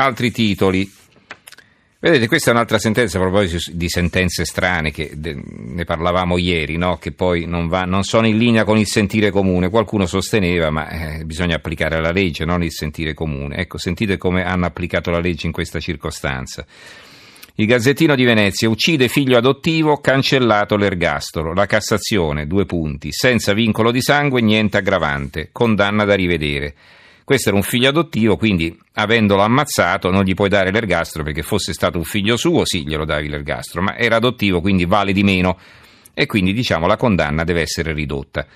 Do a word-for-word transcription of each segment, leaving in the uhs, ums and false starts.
Altri titoli. Vedete, questa è un'altra sentenza, a proposito di sentenze strane, che ne parlavamo ieri, no? Che poi non, va, non sono in linea con il sentire comune. Qualcuno sosteneva, ma eh, bisogna applicare la legge, non il sentire comune. Ecco, sentite come hanno applicato la legge in questa circostanza. Il Gazzettino di Venezia: uccide figlio adottivo, cancellato l'ergastolo. La Cassazione, due punti, senza vincolo di sangue, niente aggravante, condanna da rivedere. Questo era un figlio adottivo, quindi avendolo ammazzato non gli puoi dare l'ergastolo, perché fosse stato un figlio suo sì glielo davi l'ergastolo, ma era adottivo quindi vale di meno e quindi diciamo la condanna deve essere ridotta.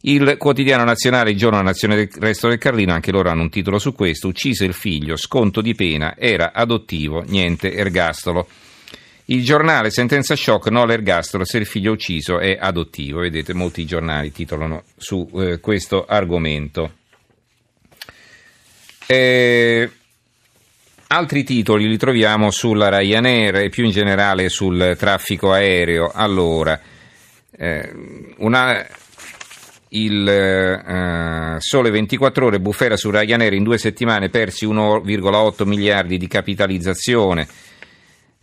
Il Quotidiano Nazionale, Il Giorno, Nazione del Resto del Carlino, anche loro hanno un titolo su questo: uccise il figlio, sconto di pena, era adottivo, niente ergastolo. Il Giornale, sentenza shock, no l'ergastolo se il figlio ucciso è adottivo. Vedete, molti giornali titolano su eh, questo argomento. Eh, altri titoli li troviamo sulla Ryanair e più in generale sul traffico aereo. Allora, eh, una, il eh, Sole ventiquattro Ore: bufera su Ryanair, in due settimane persi uno virgola otto miliardi di capitalizzazione.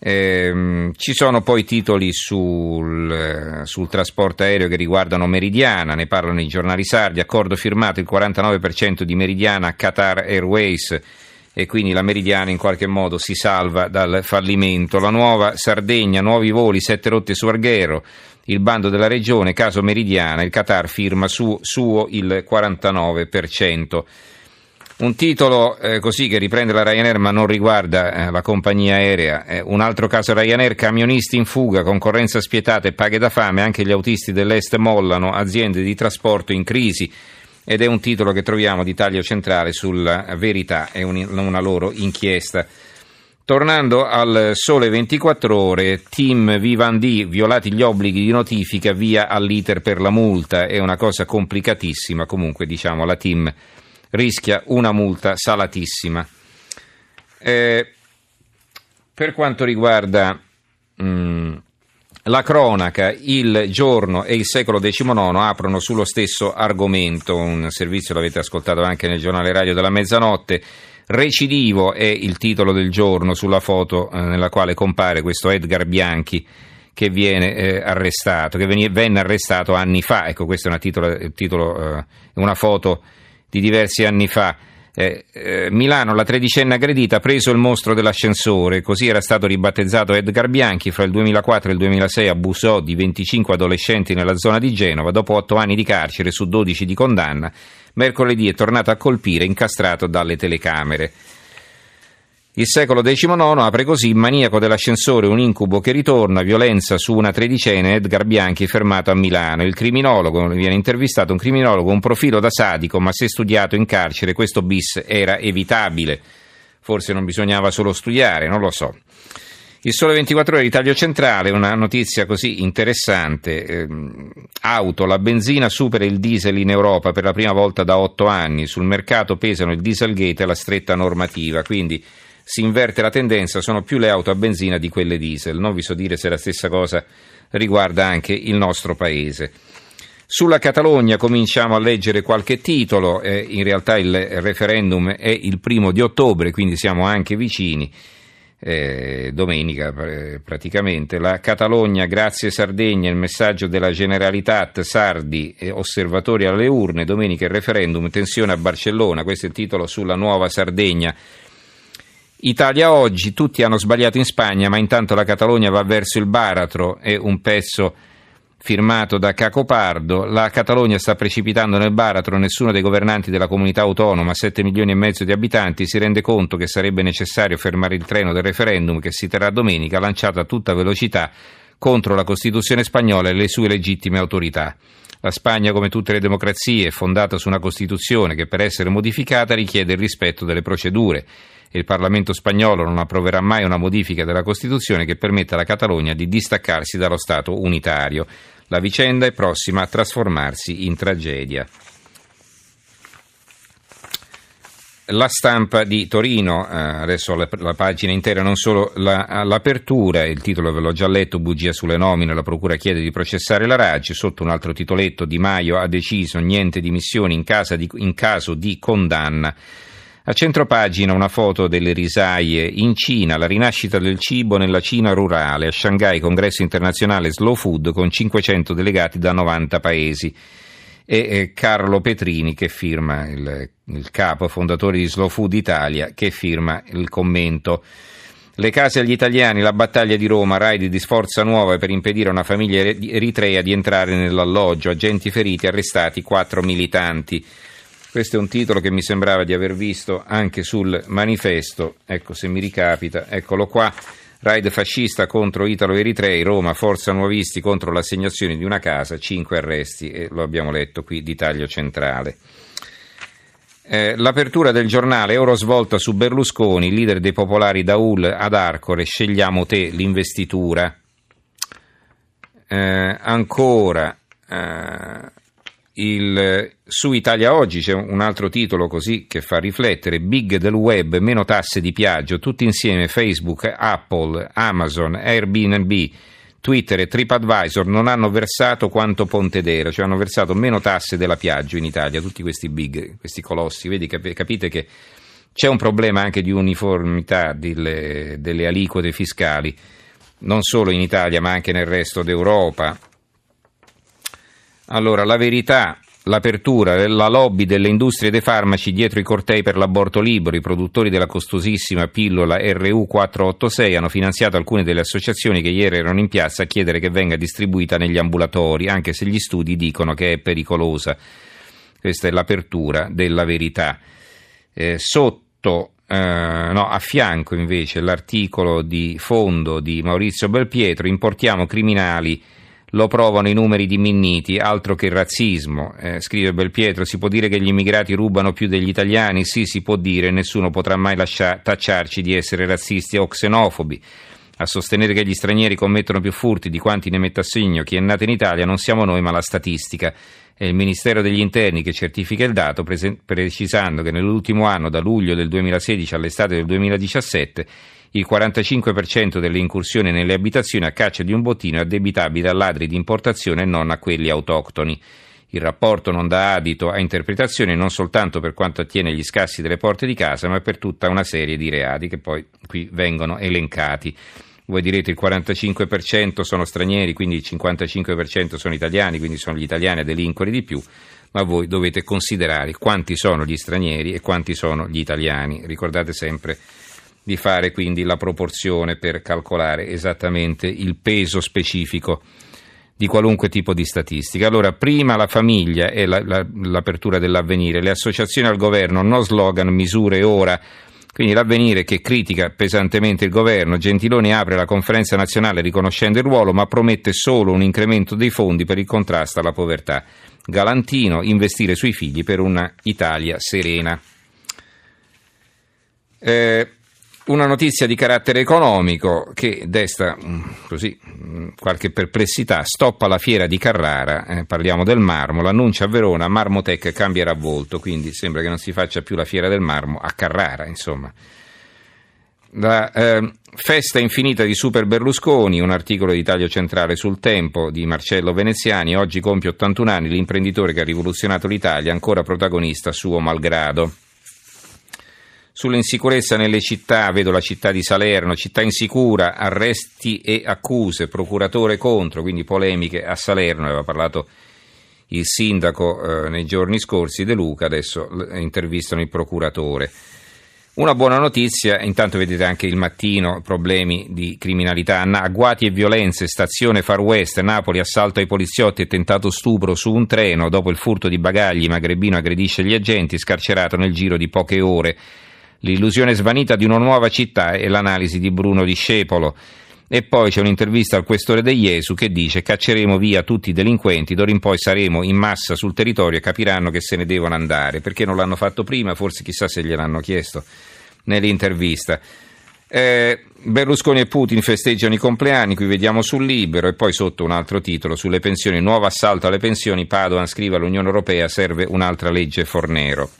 Eh, ci sono poi titoli sul, sul trasporto aereo che riguardano Meridiana, ne parlano i giornali sardi: accordo firmato il quarantanove per cento di Meridiana a Qatar Airways, e quindi la Meridiana in qualche modo si salva dal fallimento. La Nuova Sardegna: nuovi voli, sette rotte su Arghero, il bando della regione, caso Meridiana, il Qatar firma su, suo il quarantanove per cento. Un titolo eh, così che riprende la Ryanair ma non riguarda eh, la compagnia aerea. Eh, un altro caso Ryanair: camionisti in fuga, concorrenza spietata e paghe da fame, anche gli autisti dell'est mollano, aziende di trasporto in crisi. Ed è un titolo che troviamo di taglio centrale sulla Verità, è un, una loro inchiesta. Tornando al Sole ventiquattro Ore: TIM, Vivendi, violati gli obblighi di notifica, via all'iter per la multa. È una cosa complicatissima, comunque diciamo la TIM rischia una multa salatissima. Eh, per quanto riguarda mh, la cronaca, Il Giorno e il Secolo diciannove aprono sullo stesso argomento, un servizio, l'avete ascoltato anche nel giornale radio della mezzanotte. Recidivo è il titolo del Giorno, sulla foto eh, nella quale compare questo Edgar Bianchi, che viene eh, arrestato, che venne, venne arrestato anni fa. Ecco, questa è una, titolo, titolo, eh, una foto di diversi anni fa. Eh, eh, Milano, la tredicenne aggredita, preso il mostro dell'ascensore, così era stato ribattezzato Edgar Bianchi. Fra il duemilaquattro e il duemilasei abusò di venticinque adolescenti nella zona di Genova. Dopo otto anni di carcere su dodici di condanna, mercoledì è tornato a colpire, incastrato dalle telecamere. Il Secolo diciannove apre così: maniaco dell'ascensore, un incubo che ritorna, violenza su una tredicenne, Edgar Bianchi fermato a Milano. Il criminologo, viene intervistato un criminologo: un profilo da sadico, ma se studiato in carcere questo bis era evitabile. Forse non bisognava solo studiare, non lo so. Il Sole ventiquattro Ore di taglio centrale, una notizia così interessante: eh, auto, la benzina supera il diesel in Europa per la prima volta da otto anni, sul mercato pesano il dieselgate e la stretta normativa, quindi si inverte la tendenza, sono più le auto a benzina di quelle diesel. Non vi so dire se la stessa cosa riguarda anche il nostro paese. Sulla Catalogna cominciamo a leggere qualche titolo, eh, in realtà il referendum è il primo di ottobre, quindi siamo anche vicini, eh, domenica eh, praticamente. La Catalogna, grazie Sardegna, il messaggio della Generalitat, sardi, eh, osservatori alle urne, domenica il referendum, tensione a Barcellona. Questo è il titolo sulla Nuova Sardegna. Italia Oggi: tutti hanno sbagliato in Spagna, ma intanto la Catalogna va verso il baratro. È un pezzo firmato da Cacopardo. La Catalogna sta precipitando nel baratro, nessuno dei governanti della comunità autonoma, sette milioni e mezzo di abitanti, si rende conto che sarebbe necessario fermare il treno del referendum che si terrà domenica, lanciato a tutta velocità contro la Costituzione spagnola e le sue legittime autorità. La Spagna, come tutte le democrazie, è fondata su una Costituzione che per essere modificata richiede il rispetto delle procedure. Il Parlamento spagnolo non approverà mai una modifica della Costituzione che permetta alla Catalogna di distaccarsi dallo Stato unitario. La vicenda è prossima a trasformarsi in tragedia. La Stampa di Torino, adesso la, la pagina intera, non solo la, l'apertura, il titolo ve l'ho già letto: bugia sulle nomine, la procura chiede di processare la Raggi. Sotto un altro titoletto: Di Maio ha deciso, niente dimissioni in, casa di, in caso di condanna. A centropagina una foto delle risaie in Cina, la rinascita del cibo nella Cina rurale, a Shanghai congresso internazionale Slow Food con cinquecento delegati da novanta paesi. E Carlo Petrini che firma, il, il capo fondatore di Slow Food Italia, che firma il commento. Le case agli italiani, la battaglia di Roma, raid di Forza Nuova per impedire a una famiglia eritrea di entrare nell'alloggio, agenti feriti, arrestati quattro militanti. Questo è un titolo che mi sembrava di aver visto anche sul Manifesto, ecco se mi ricapita, eccolo qua. Raid fascista contro italo-eritrei, Roma, forza nuovisti contro l'assegnazione di una casa, cinque arresti, e lo abbiamo letto qui di taglio centrale. Eh, l'apertura del giornale, Eurosvolta su Berlusconi, leader dei popolari Daul ad Arcore, scegliamo te l'investitura. Eh, ancora, eh, il, su Italia Oggi c'è un altro titolo così che fa riflettere, big del web, meno tasse di Piaggio, tutti insieme Facebook, Apple, Amazon, Airbnb, Twitter e TripAdvisor non hanno versato quanto Pontedera, cioè hanno versato meno tasse della Piaggio in Italia, tutti questi big, questi colossi. Vedi, capite che c'è un problema anche di uniformità delle, delle aliquote fiscali, non solo in Italia ma anche nel resto d'Europa. Allora, la verità, l'apertura, la lobby delle industrie dei farmaci dietro i cortei per l'aborto libero, i produttori della costosissima pillola erre u quattrocentoottosei hanno finanziato alcune delle associazioni che ieri erano in piazza a chiedere che venga distribuita negli ambulatori, anche se gli studi dicono che è pericolosa. Questa è l'apertura della verità. Eh, sotto, eh, no, a fianco invece l'articolo di fondo di Maurizio Belpietro, importiamo criminali, lo provano i numeri diminuiti, altro che razzismo, eh, scrive Belpietro. Si può dire che gli immigrati rubano più degli italiani? Sì, si può dire, nessuno potrà mai lascia- tacciarci di essere razzisti o xenofobi. A sostenere che gli stranieri commettono più furti di quanti ne metta a segno chi è nato in Italia non siamo noi ma la statistica. È il Ministero degli Interni che certifica il dato, prese- precisando che nell'ultimo anno, da luglio del duemilasedici all'estate del duemiladiciassette, il quarantacinque per cento delle incursioni nelle abitazioni a caccia di un bottino è addebitabile a ladri di importazione e non a quelli autoctoni. Il rapporto non dà adito a interpretazioni non soltanto per quanto attiene gli scassi delle porte di casa, ma per tutta una serie di reati che poi qui vengono elencati. Voi direte il quarantacinque per cento sono stranieri, quindi il cinquantacinque per cento sono italiani, quindi sono gli italiani a delinquere di più, ma voi dovete considerare quanti sono gli stranieri e quanti sono gli italiani. Ricordate sempre di fare quindi la proporzione per calcolare esattamente il peso specifico di qualunque tipo di statistica. Allora, prima la famiglia e la, la, l'apertura dell'Avvenire, le associazioni al governo, no slogan, misure ora. Quindi l'Avvenire che critica pesantemente il governo, Gentiloni apre la conferenza nazionale riconoscendo il ruolo ma promette solo un incremento dei fondi per il contrasto alla povertà. Galantino, investire sui figli per una Italia serena. Eh, Una notizia di carattere economico che desta così qualche perplessità, stoppa la fiera di Carrara, eh, parliamo del marmo, l'annuncia a Verona, Marmotec cambierà volto, quindi sembra che non si faccia più la fiera del marmo a Carrara, insomma. La eh, festa infinita di Super Berlusconi, un articolo di taglio centrale sul Tempo di Marcello Veneziani, oggi compie ottantuno anni l'imprenditore che ha rivoluzionato l'Italia, ancora protagonista suo malgrado. Sull'insicurezza nelle città, vedo la città di Salerno, città insicura, arresti e accuse, procuratore contro, quindi polemiche a Salerno, aveva parlato il sindaco eh, nei giorni scorsi De Luca, adesso intervistano il procuratore. Una buona notizia, intanto vedete anche il mattino, problemi di criminalità, agguati e violenze, stazione Far West, Napoli, assalto ai poliziotti e tentato stupro su un treno, dopo il furto di bagagli magrebino aggredisce gli agenti, scarcerato nel giro di poche ore. L'illusione svanita di una nuova città e l'analisi di Bruno Discepolo. E poi c'è un'intervista al questore De Jesu che dice cacceremo via tutti i delinquenti, d'ora in poi saremo in massa sul territorio e capiranno che se ne devono andare. Perché non l'hanno fatto prima? Forse chissà se gliel'hanno chiesto nell'intervista. Eh, Berlusconi e Putin festeggiano i compleanni, qui vediamo sul Libero, e poi sotto un altro titolo sulle pensioni, nuovo assalto alle pensioni, Padoan scrive all'Unione Europea, serve un'altra legge Fornero.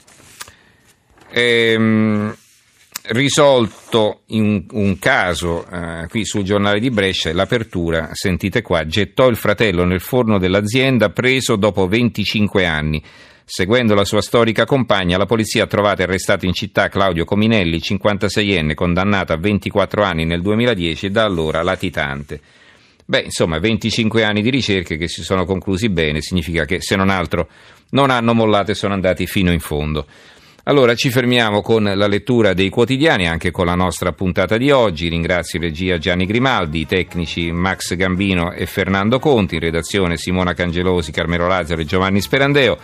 Ehm, risolto in un caso eh, qui sul giornale di Brescia, l'apertura, sentite qua, gettò il fratello nel forno dell'azienda preso dopo venticinque anni, Seguendo la sua storica compagna, la polizia ha trovato e arrestato in città Claudio Cominelli, cinquantaseienne, condannato a ventiquattro anni nel duemiladieci e da allora latitante. Beh, insomma, venticinque anni di ricerche che si sono conclusi bene, significa che, se non altro, non hanno mollato e sono andati fino in fondo. Allora, ci fermiamo con la lettura dei quotidiani, anche con la nostra puntata di oggi. Ringrazio regia Gianni Grimaldi, i tecnici Max Gambino e Fernando Conti, in redazione Simona Cangelosi, Carmelo Lazzaro e Giovanni Sperandeo.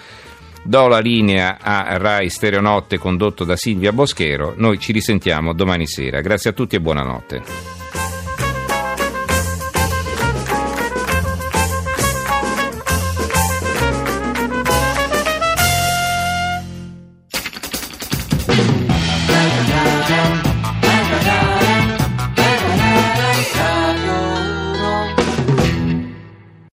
Do la linea a Rai Stereonotte condotto da Silvia Boschero. Noi ci risentiamo domani sera. Grazie a tutti e buonanotte.